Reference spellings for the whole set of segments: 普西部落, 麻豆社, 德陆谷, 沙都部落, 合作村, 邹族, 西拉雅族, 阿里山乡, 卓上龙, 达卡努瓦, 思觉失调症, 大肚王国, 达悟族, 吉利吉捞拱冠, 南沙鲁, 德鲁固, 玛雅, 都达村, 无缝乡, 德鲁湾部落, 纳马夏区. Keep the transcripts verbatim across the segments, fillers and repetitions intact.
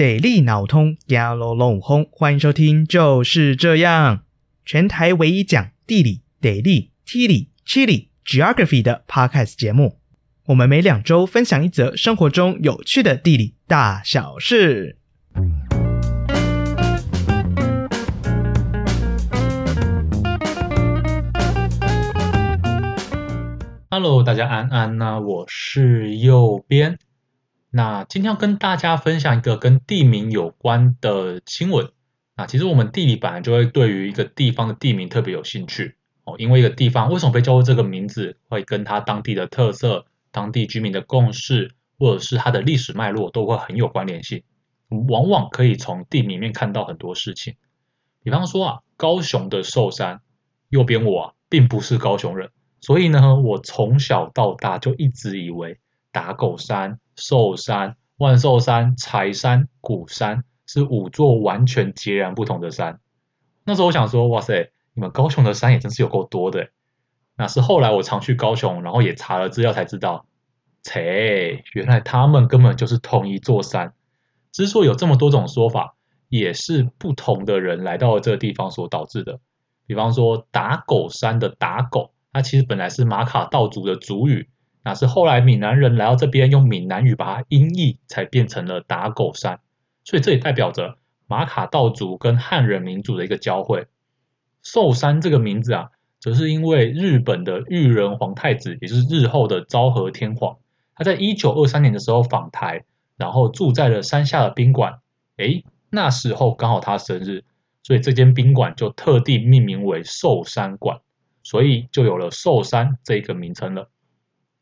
得力脑通亚罗龙轰，欢迎收听就是这样，全台唯一讲地理、地理、地理、地理、Geography 的 Podcast 节目。我们每两周分享一则生活中有趣的地理大小事。Hello， 大家安安呢、啊，我是右边。那今天要跟大家分享一个跟地名有关的新闻。那其实我们地理本来就会对于一个地方的地名特别有兴趣、哦、因为一个地方为什么被叫做这个名字，会跟它当地的特色、当地居民的共识，或者是它的历史脉络都会很有关联性。往往可以从地名里面看到很多事情。比方说啊，高雄的寿山，右边我、啊、并不是高雄人，所以呢，我从小到大就一直以为打狗山、寿山、万寿山、柴山、鼓山是五座完全截然不同的山。那时候我想说，哇塞，你们高雄的山也真是有够多的。那是后来我常去高雄，然后也查了资料才知道，切，原来他们根本就是同一座山。之所以有这么多种说法，也是不同的人来到了这个地方所导致的。比方说打狗山的打狗，它其实本来是马卡道族的族语，那是后来闽南人来到这边用闽南语把它音译，才变成了打狗山。所以这也代表着马卡道族跟汉人民族的一个交汇。寿山这个名字啊，则是因为日本的裕仁皇太子，也就是日后的昭和天皇，他在一九二三年的时候访台，然后住在了山下的宾馆。诶，那时候刚好他生日，所以这间宾馆就特地命名为寿山馆，所以就有了寿山这个名称了。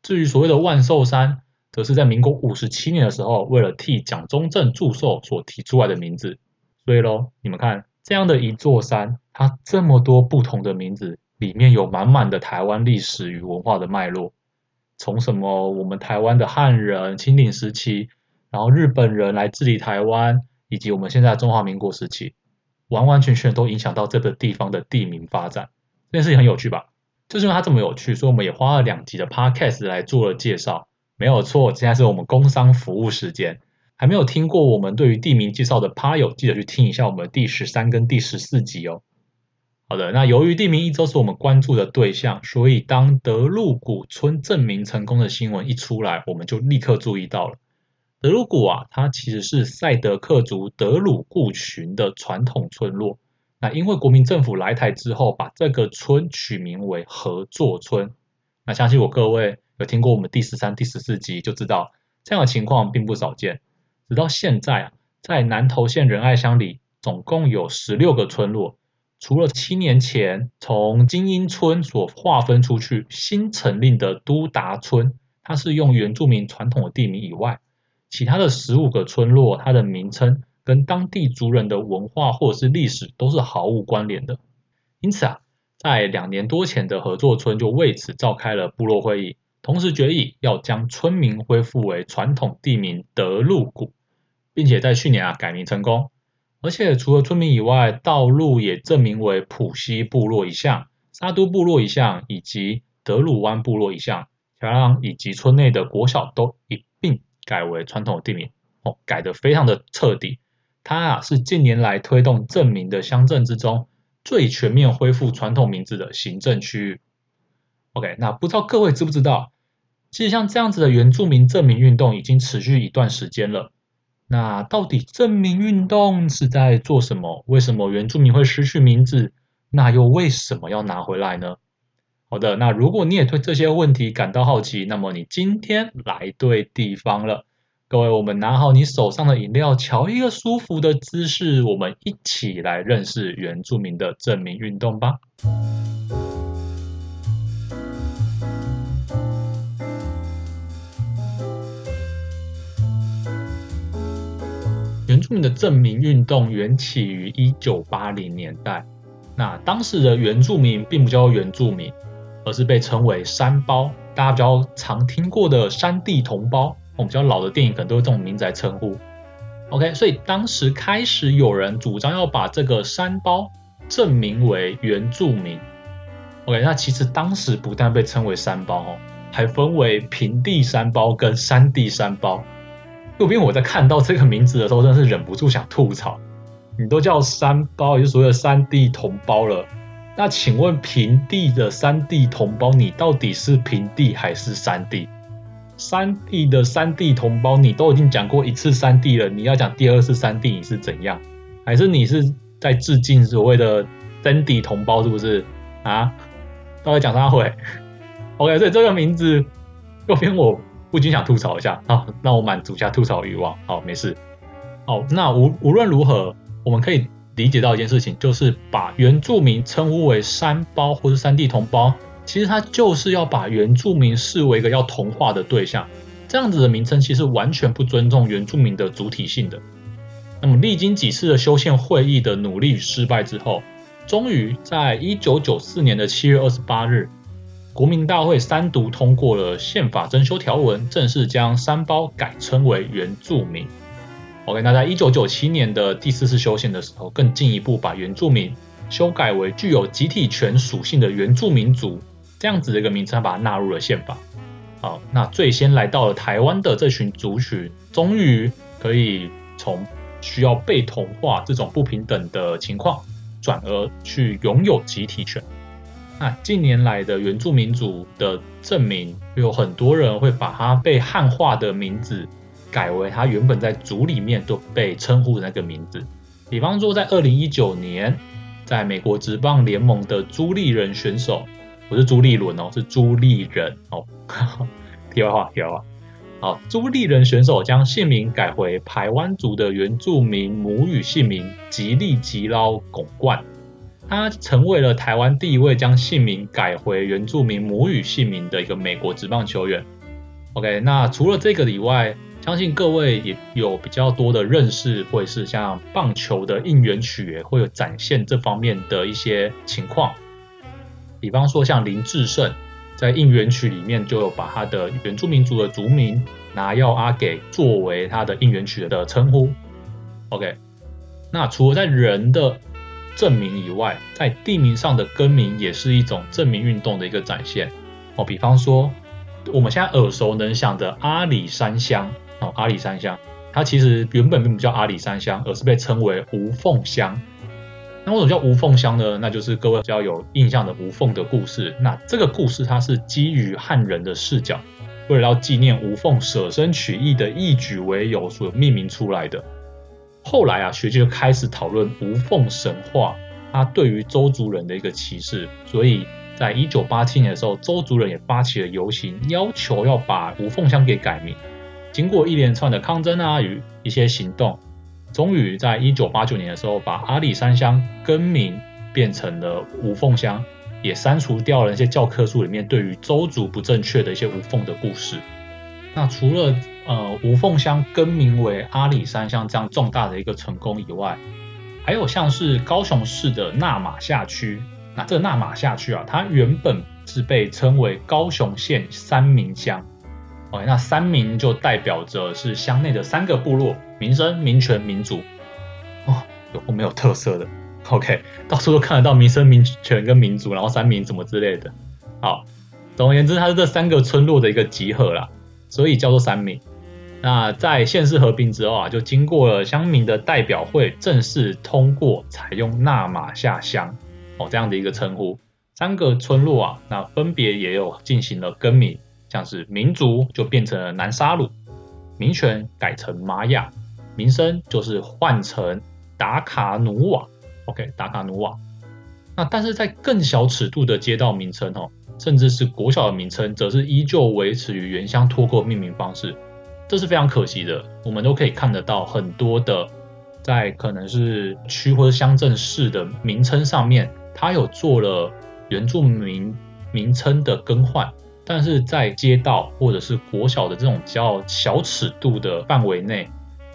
至于所谓的万寿山，则是在民国五十七年的时候，为了替蒋中正祝寿所提出来的名字。所以咯，你们看，这样的一座山，它这么多不同的名字，里面有满满的台湾历史与文化的脉络。从什么我们台湾的汉人清领时期，然后日本人来治理台湾，以及我们现在的中华民国时期，完完全全都影响到这个地方的地名发展。这件事情很有趣吧？就是因为它这么有趣，所以我们也花了两集的 podcast 来做了介绍。没有错，现在是我们工商服务时间。还没有听过我们对于地名介绍的趴友，记得去听一下我们第十三跟第十四集哦。好的，那由于地名一直都是我们关注的对象，所以当德陆谷村证明成功的新闻一出来，我们就立刻注意到了。德陆谷啊，它其实是赛德克族德鲁固群的传统村落。那因为国民政府来台之后，把这个村取名为合作村。那相信我各位有听过我们第十三、第十四集就知道，这样的情况并不少见。直到现在啊，在南投县仁爱乡里，总共有十六个村落。除了七年前从金英村所划分出去新成立的都达村，它是用原住民传统的地名以外，其他的十五个村落，它的名称跟当地族人的文化或者是历史都是毫无关联的。因此啊，在两年多前的合作村就为此召开了部落会议，同时决议要将村民恢复为传统地名德陆谷，并且在去年啊改名成功。而且除了村民以外，道路也证明为普西部落一项、沙都部落一项以及德鲁湾部落一项，加上以及村内的国小都一并改为传统地名、哦、改得非常的彻底。它、啊、是近年来推动正名的乡镇之中最全面恢复传统名字的行政区域。OK， 那不知道各位知不知道，其实像这样子的原住民正名运动已经持续一段时间了。那到底正名运动是在做什么？为什么原住民会失去名字？那又为什么要拿回来呢？好的，那如果你也对这些问题感到好奇，那么你今天来对地方了。各位，我们拿好你手上的饮料，瞧一个舒服的姿势，我们一起来认识原住民的正名运动吧。原住民的正名运动源起于一九八零年代，那当时的原住民并不叫原住民，而是被称为山胞，大家比较常听过的山地同胞。我们比较老的电影可能都有这种名字来称呼。 OK， 所以当时开始有人主张要把这个山胞正名为原住民。 OK， 那其实当时不但被称为山胞，还分为平地山胞跟山地山胞。右边我在看到这个名字的时候，真的是忍不住想吐槽。你都叫山胞，也就是所谓的山地同胞了，那请问平地的山地同胞，你到底是平地还是山地？山地的山地同胞，你都已经讲过一次山地了，你要讲第二次山地，你是怎样？还是你是在致敬所谓的山地同胞，是不是啊？到底讲啥会 ？OK， 所以这个名字，右边我不禁想吐槽一下啊，让我满足一下吐槽欲望。好，没事。好，那 无, 无论如何。我们可以理解到一件事情，就是把原住民称呼为山胞或是山地同胞，其实它就是要把原住民视为一个要同化的对象，这样子的名称其实完全不尊重原住民的主体性的。那么历经几次的修宪会议的努力与失败之后，终于在一九九四年的七月二十八日，国民大会三读通过了宪法增修条文，正式将山胞改称为原住民。OK， 那在一九九七年的第四次修宪的时候，更进一步把原住民修改为具有集体权属性的原住民族，这样子的一个名称把它纳入了宪法。好，那最先来到了台湾的这群族群，终于可以从需要被同化这种不平等的情况，转而去拥有集体权。那近年来的原住民族的证明，有很多人会把它被汉化的名字改为他原本在族里面都被称呼的那个名字，比方说在二零一九年，在美国职棒联盟的朱立伦选手，不是朱立伦哦，是朱立伦哦，题外话，题外话。好，朱立伦选手将姓名改回排湾族的原住民母语姓名吉利吉捞拱冠，他成为了台湾第一位将姓名改回原住民母语姓名的一个美国职棒球员。OK， 那除了这个以外，相信各位也有比较多的认识，或者是像棒球的应援曲也会有展现这方面的一些情况。比方说像林智胜在应援曲里面就有把他的原住民族的族名拿药阿给作为他的应援曲的称呼。OK， 那除了在人的证明以外，在地名上的更名也是一种证明运动的一个展现。哦，比方说我们现在耳熟能详的阿里山乡。哦、阿里山乡，它其实原本并不叫阿里山乡，而是被称为无缝乡。那为什么叫无缝乡呢？那就是各位比较有印象的无缝的故事。那这个故事它是基于汉人的视角，为了要纪念无缝舍身取义的义举为由所命名出来的。后来啊，学界就开始讨论无缝神话，它对于邹族人的一个歧视，所以在一九八七年的时候，邹族人也发起了游行，要求要把无缝乡给改名。经过一连串的抗争啊与一些行动，终于在一九八九年的时候，把阿里山乡更名变成了无缝乡，也删除掉了那些教科书里面对于邹族不正确的一些无缝的故事。那除了呃无缝乡更名为阿里山乡这样重大的一个成功以外，还有像是高雄市的纳马夏区，那这纳马夏区啊，它原本是被称为高雄县三民乡。Okay， 那三民就代表着是乡内的三个部落，民生、民权、民主。哦，有够没有特色的。OK， 到处都看得到民生、民权跟民主，然后三民什么之类的。好，总而言之，它是这三个村落的一个集合啦，所以叫做三民。那在县市合并之后啊，就经过了乡民的代表会正式通过采用纳马夏乡哦这样的一个称呼。三个村落啊，那分别也有进行了更名。像是民族就变成了南沙鲁，民权改成玛雅，民生就是换成达卡努瓦 ，OK， 达卡努瓦。那但是在更小尺度的街道名称哦，甚至是国小的名称，则是依旧维持于原乡脱钩命名方式，这是非常可惜的。我们都可以看得到很多的，在可能是区或乡镇市的名称上面，它有做了原住民名称的更换。但是在街道或者是国小的这种比较小尺度的范围内，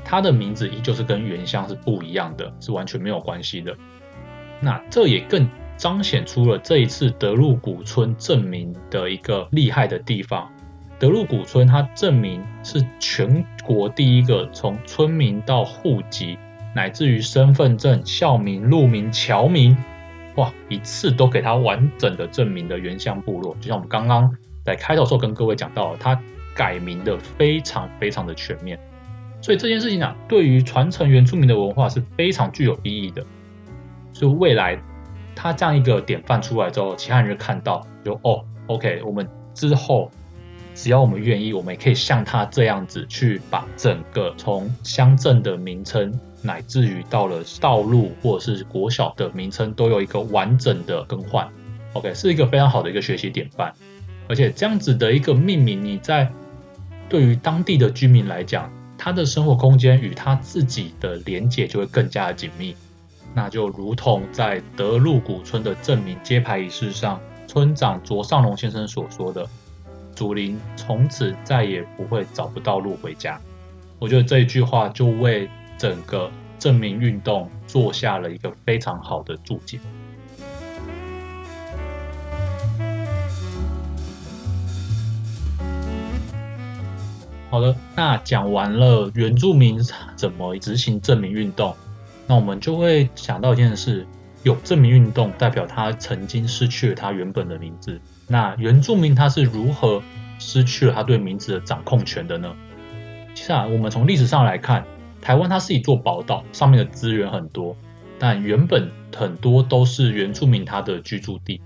它的名字依旧是跟原乡是不一样的，是完全没有关系的。那这也更彰显出了这一次德陆古村证明的一个厉害的地方。德陆古村它证明是全国第一个从村民到户籍，乃至于身份证、校名、路名、侨名，哇，一次都给它完整的证明的原乡部落，就像我们刚刚在开头时候跟各位讲到，他改名的非常非常的全面，所以这件事情啊，对于传承原住民的文化是非常具有意义的。所以未来他这样一个典范出来之后，其他人就看到就哦 ，OK， 我们之后只要我们愿意，我们也可以像他这样子去把整个从乡镇的名称，乃至于到了道路或者是国小的名称，都有一个完整的更换。OK， 是一个非常好的一个学习典范。而且这样子的一个命名，你在对于当地的居民来讲，他的生活空间与他自己的连结就会更加的紧密。那就如同在德禄古村的正名揭牌仪式上，村长卓上龙先生所说的，竹林从此再也不会找不到路回家。我觉得这一句话就为整个正名运动做下了一个非常好的注解。好的，那讲完了原住民怎么执行正名运动，那我们就会想到一件事，有正名运动代表他曾经失去了他原本的名字，那原住民他是如何失去了他对名字的掌控权的呢？其实啊，我们从历史上来看，台湾它是一座宝岛，上面的资源很多，但原本很多都是原住民他的居住地，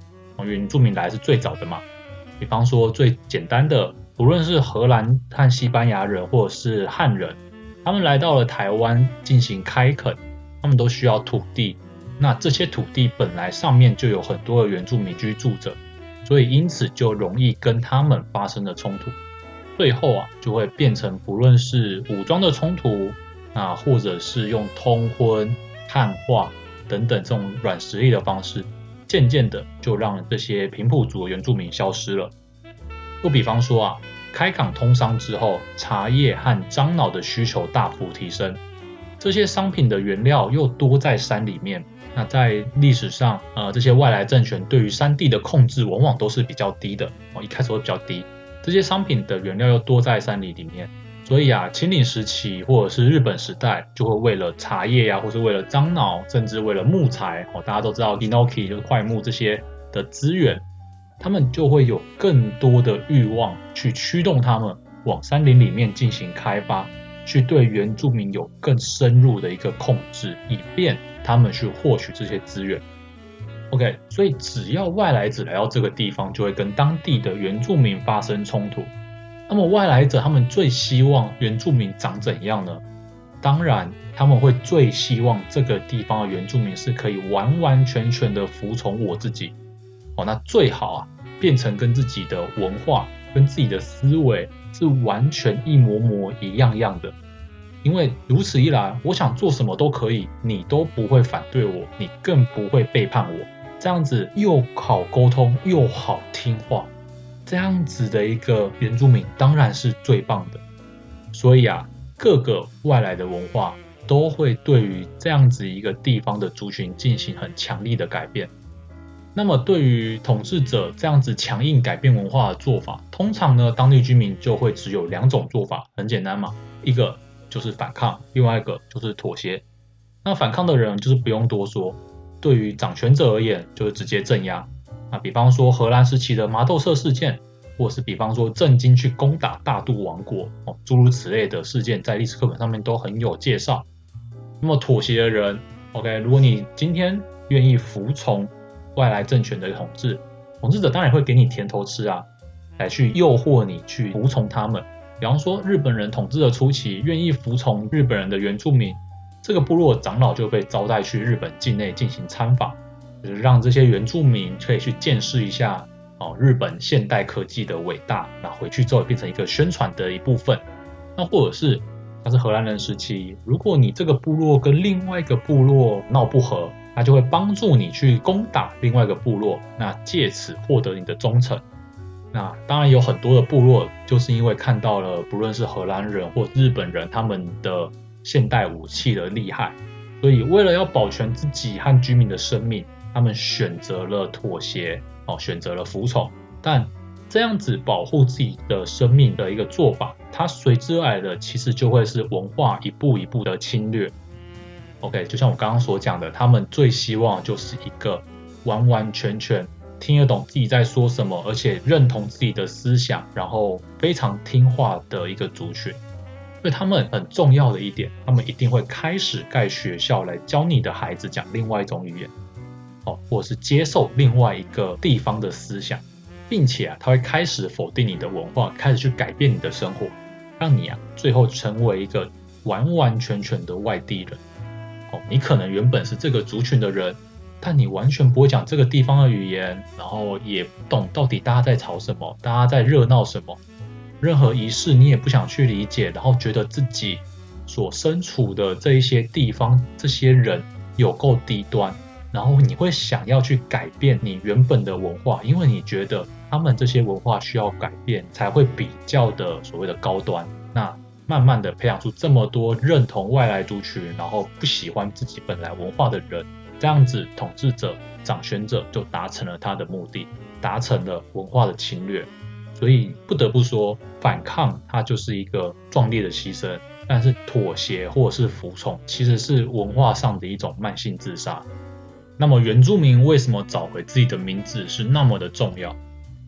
原住民来是最早的嘛，比方说最简单的，不论是荷兰和西班牙人或者是汉人，他们来到了台湾进行开垦，他们都需要土地，那这些土地本来上面就有很多的原住民居住者，所以因此就容易跟他们发生了冲突，最后啊就会变成不论是武装的冲突啊，或者是用通婚、汉化等等这种软实力的方式，渐渐的就让这些平埔族的原住民消失了。又比方说啊，开港通商之后，茶叶和樟脑的需求大幅提升，这些商品的原料又多在山里面，那在历史上呃，这些外来政权对于山地的控制往往都是比较低的、哦、一开始会比较低，这些商品的原料又多在山里里面，所以啊，清领时期或者是日本时代就会为了茶叶啊，或是为了樟脑，甚至为了木材、哦、大家都知道 Inoki 就是檜木这些的资源，他们就会有更多的欲望去驱动他们往山林里面进行开发，去对原住民有更深入的一个控制，以便他们去获取这些资源。 OK， 所以只要外来者来到这个地方，就会跟当地的原住民发生冲突。那么外来者他们最希望原住民长怎样呢？当然他们会最希望这个地方的原住民是可以完完全全的服从我自己哦、那最好啊，变成跟自己的文化、跟自己的思维是完全一模模一样样的，因为如此一来，我想做什么都可以，你都不会反对我，你更不会背叛我，这样子又好沟通又好听话，这样子的一个原住民当然是最棒的。所以啊，各个外来的文化都会对于这样子一个地方的族群进行很强力的改变。那么对于统治者这样子强硬改变文化的做法，通常呢，当地居民就会只有两种做法，很简单嘛，一个就是反抗，另外一个就是妥协。那反抗的人就是不用多说，对于掌权者而言就是直接镇压，那比方说荷兰时期的麻豆社事件，或是比方说郑经去攻打大肚王国、哦、诸如此类的事件在历史课本上面都很有介绍。那么妥协的人 OK， 如果你今天愿意服从外来政权的统治，统治者当然会给你甜头吃啊，来去诱惑你去服从他们。比方说日本人统治的初期，愿意服从日本人的原住民，这个部落长老就被招待去日本境内进行参访，就是让这些原住民可以去见识一下、哦、日本现代科技的伟大，那回去之后变成一个宣传的一部分。那或者是像是荷兰人时期，如果你这个部落跟另外一个部落闹不和，他就会帮助你去攻打另外一个部落，那借此获得你的忠诚。那当然有很多的部落就是因为看到了不论是荷兰人或日本人他们的现代武器的厉害，所以为了要保全自己和居民的生命，他们选择了妥协、哦、选择了服从。但这样子保护自己的生命的一个做法，它随之而来的其实就会是文化一步一步的侵略。OK， 就像我刚刚所讲的，他们最希望就是一个完完全全听得懂自己在说什么，而且认同自己的思想，然后非常听话的一个族群。所以他们很重要的一点，他们一定会开始盖学校来教你的孩子讲另外一种语言，哦，或是接受另外一个地方的思想，并且啊，他会开始否定你的文化，开始去改变你的生活，让你啊最后成为一个完完全全的外地人。哦，你可能原本是这个族群的人，但你完全不会讲这个地方的语言，然后也不懂到底大家在吵什么，大家在热闹什么，任何仪式你也不想去理解，然后觉得自己所身处的这一些地方，这些人有够低端，然后你会想要去改变你原本的文化，因为你觉得他们这些文化需要改变才会比较的所谓的高端。那慢慢的培养出这么多认同外来族群，然后不喜欢自己本来文化的人，这样子统治者掌权者就达成了他的目的，达成了文化的侵略。所以不得不说，反抗它就是一个壮烈的牺牲，但是妥协或是服从其实是文化上的一种慢性自杀。那么原住民为什么找回自己的名字是那么的重要？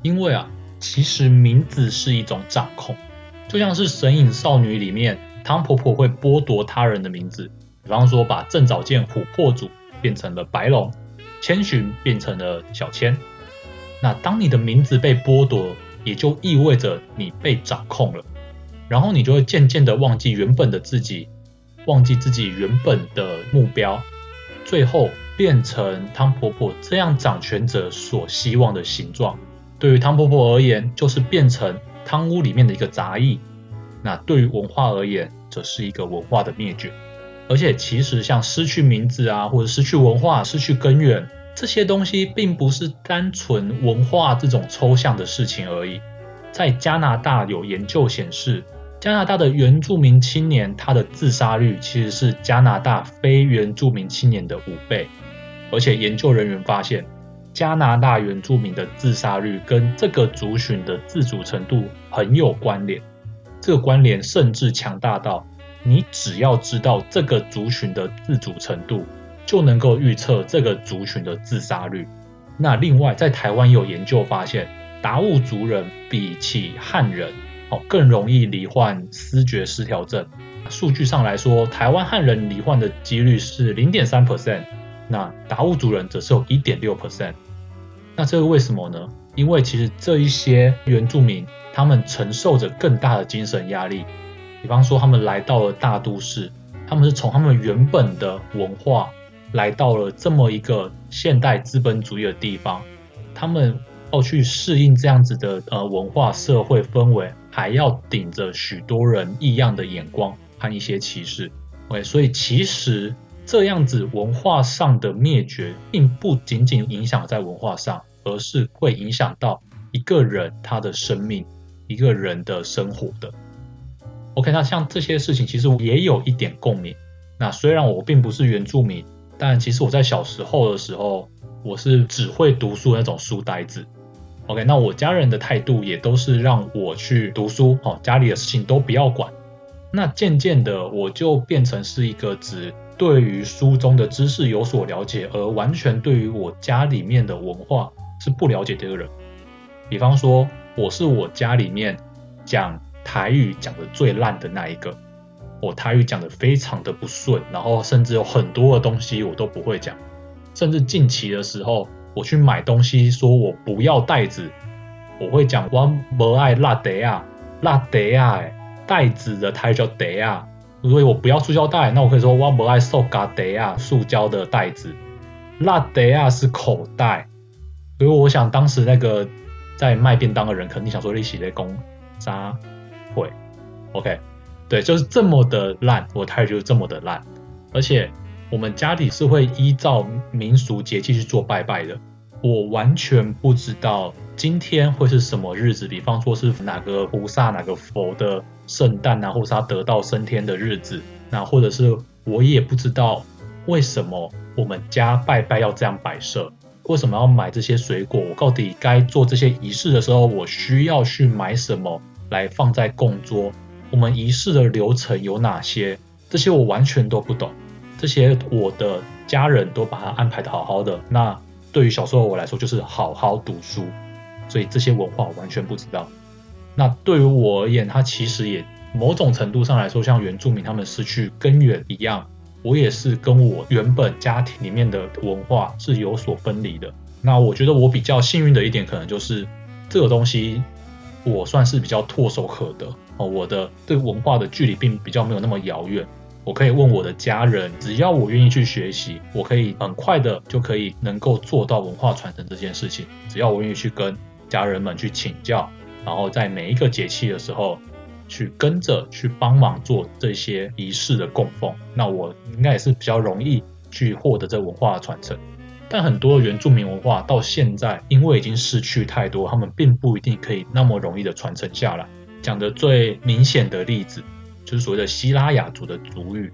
因为啊，其实名字是一种掌控，就像是《神隐少女》里面汤婆婆会剥夺他人的名字，比方说把郑早健琥珀主变成了白龙，千寻变成了小千。那当你的名字被剥夺，也就意味着你被掌控了，然后你就会渐渐的忘记原本的自己，忘记自己原本的目标，最后变成汤婆婆这样掌权者所希望的形状。对于汤婆婆而言，就是变成汤屋里面的一个杂役，那对于文化而言，则是一个文化的灭绝。而且其实像失去名字啊，或者失去文化、失去根源，这些东西并不是单纯文化这种抽象的事情而已。在加拿大有研究显示，加拿大的原住民青年他的自杀率其实是加拿大非原住民青年的五倍，而且研究人员发现，加拿大原住民的自杀率跟这个族群的自主程度很有关联，这个关联甚至强大到，你只要知道这个族群的自主程度，就能够预测这个族群的自杀率。那另外，在台湾有研究发现，达悟族人比起汉人，哦，更容易罹患思觉失调症。数据上来说，台湾汉人罹患的几率是 百分之零点三， 那达悟族人则是有 百分之一点六。 那这是为什么呢？因为其实这一些原住民，他们承受着更大的精神压力，比方说他们来到了大都市，他们是从他们原本的文化来到了这么一个现代资本主义的地方，他们要去适应这样子的、呃、文化社会氛围，还要顶着许多人异样的眼光和一些歧视。 okay, 所以其实这样子文化上的灭绝，并不仅仅影响在文化上，而是会影响到一个人他的生命，一个人的生活的。 OK， 那像这些事情其实也有一点共鸣。那虽然我并不是原住民，但其实我在小时候的时候，我是只会读书的那种书呆子。 OK， 那我家人的态度也都是让我去读书，哦，家里的事情都不要管。那渐渐的，我就变成是一个只对于书中的知识有所了解，而完全对于我家里面的文化是不了解的一个人。比方说，我是我家里面讲台语讲的最烂的那一个，我台语讲得非常的不顺，然后甚至有很多的东西我都不会讲，甚至近期的时候，我去买东西说我不要袋子，我会讲我不爱拉袋啊，拉袋啊，袋子的台语叫袋啊，所以我不要塑胶袋，那我可以说我不爱塑胶袋啊，塑胶的袋子，拉袋啊是口袋，所以我想当时那个在卖便当的人肯定想说你是在讲啥货 ，OK。对，就是这么的烂，我台语就是这么的烂。而且我们家里是会依照民俗节气去做拜拜的，我完全不知道今天会是什么日子，比方说是哪个菩萨、哪个佛的圣诞啊，或是他得道升天的日子，那或者是我也不知道为什么我们家拜拜要这样摆设，为什么要买这些水果，我到底该做这些仪式的时候，我需要去买什么来放在供桌。我们仪式的流程有哪些？这些我完全都不懂，这些我的家人都把它安排的好好的。那对于小时候我来说，就是好好读书，所以这些文化我完全不知道。那对于我而言，它其实也某种程度上来说，像原住民他们失去根源一样，我也是跟我原本家庭里面的文化是有所分离的。那我觉得我比较幸运的一点，可能就是这个东西我算是比较唾手可得，我的对文化的距离并比较没有那么遥远。我可以问我的家人，只要我愿意去学习，我可以很快的就可以能够做到文化传承这件事情。只要我愿意去跟家人们去请教，然后在每一个节气的时候去跟着去帮忙做这些仪式的供奉，那我应该也是比较容易去获得这文化的传承。但很多原住民文化到现在因为已经失去太多，他们并不一定可以那么容易的传承下来。讲的最明显的例子就是所谓的西拉雅族的族语，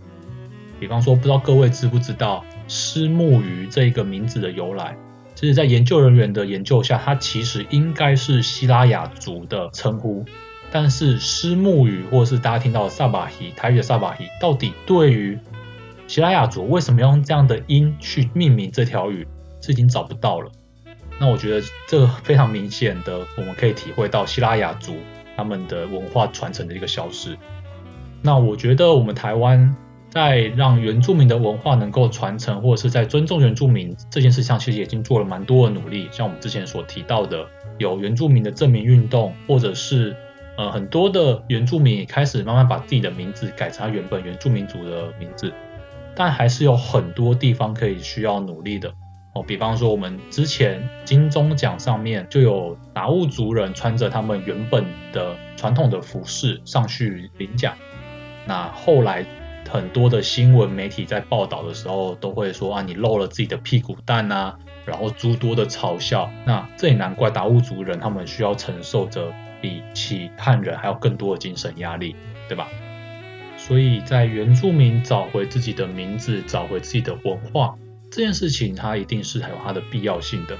比方说不知道各位知不知道虱目鱼这个名字的由来，其实在研究人员的研究下，它其实应该是西拉雅族的称呼，但是虱目鱼或是大家听到的萨巴希，台语的萨巴希，到底对于西拉雅族为什么要用这样的音去命名这条鱼，是已经找不到了。那我觉得这个非常明显的，我们可以体会到西拉雅族他们的文化传承的一个消失。那我觉得我们台湾在让原住民的文化能够传承，或者是在尊重原住民这件事上，其实已经做了蛮多的努力。像我们之前所提到的，有原住民的正名运动，或者是呃很多的原住民开始慢慢把自己的名字改成他原本原住民族的名字，但还是有很多地方可以需要努力的。哦，比方说我们之前金钟奖上面就有达悟族人穿着他们原本的传统的服饰上去领奖，那后来很多的新闻媒体在报道的时候都会说啊，你露了自己的屁股蛋啊，然后诸多的嘲笑。那这也难怪达悟族人他们需要承受着比起汉人还有更多的精神压力，对吧？所以在原住民找回自己的名字，找回自己的文化这件事情，它一定是还有它的必要性的。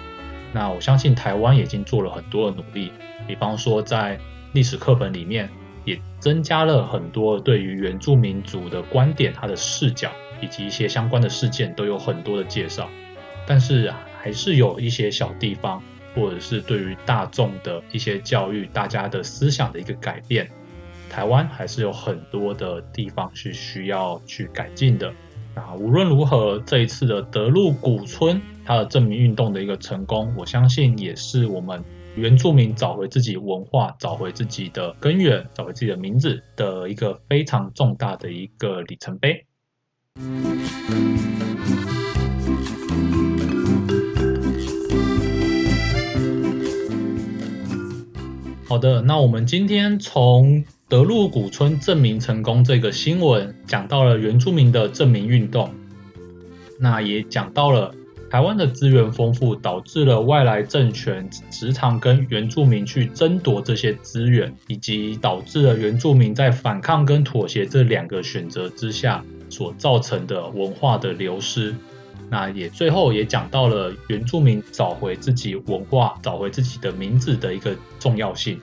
那我相信台湾已经做了很多的努力，比方说在历史课本里面也增加了很多对于原住民族的观点，它的视角以及一些相关的事件都有很多的介绍，但是还是有一些小地方，或者是对于大众的一些教育，大家的思想的一个改变，台湾还是有很多的地方是需要去改进的。那无论如何，这一次的德陆古村它的正名运动的一个成功，我相信也是我们原住民找回自己文化，找回自己的根源，找回自己的名字的一个非常重大的一个里程碑。好的，那我们今天从德陆古村正名成功这个新闻讲到了原住民的正名运动，那也讲到了台湾的资源丰富导致了外来政权时常跟原住民去争夺这些资源，以及导致了原住民在反抗跟妥协这两个选择之下所造成的文化的流失。那也最后也讲到了原住民找回自己文化，找回自己的名字的一个重要性。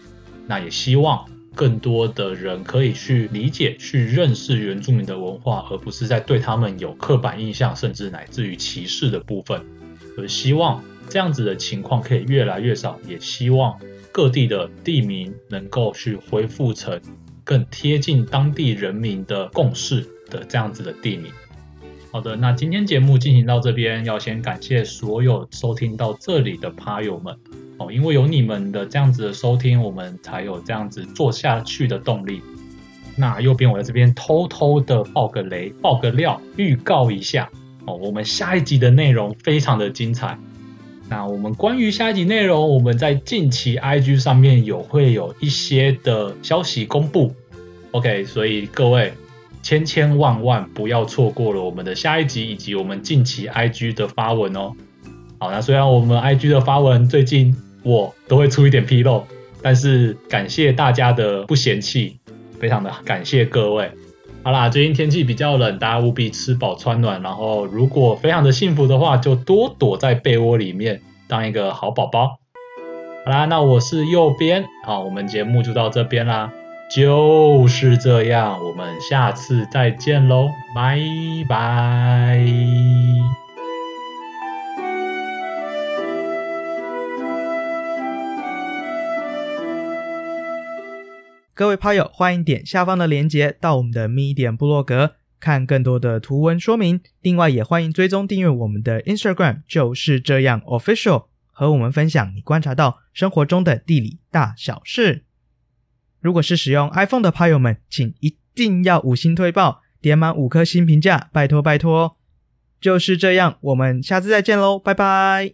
那也希望更多的人可以去理解，去认识原住民的文化，而不是在对他们有刻板印象，甚至乃至于歧视的部分。而希望这样子的情况可以越来越少，也希望各地的地名能够去恢复成更贴近当地人民的共识的这样子的地名。好的，那今天节目进行到这边，要先感谢所有收听到这里的趴友们。哦，因为有你们的这样子的收听，我们才有这样子做下去的动力。那右边我在这边偷偷的爆个雷，爆个料，预告一下。哦，我们下一集的内容非常的精彩。那我们关于下一集内容，我们在近期 I G 上面有会有一些的消息公布。OK， 所以各位千千万万不要错过了我们的下一集以及我们近期 I G 的发文哦。好，那虽然我们 I G 的发文最近我都会出一点纰漏，但是感谢大家的不嫌弃，非常的感谢各位。好啦，最近天气比较冷，大家务必吃饱穿暖，然后如果非常的幸福的话，就多躲在被窝里面当一个好宝宝。好啦，那我是右边，好，我们节目就到这边啦，就是这样，我们下次再见咯，拜拜。各位趴友，欢迎点下方的链接到我们的咪点部落格看更多的图文说明。另外也欢迎追踪订阅我们的 Instagram， 就是这样 official， 和我们分享你观察到生活中的地理大小事。如果是使用 iPhone 的趴友们，请一定要五星推爆，点满五颗星评价，拜托拜托。就是这样，我们下次再见喽，拜拜。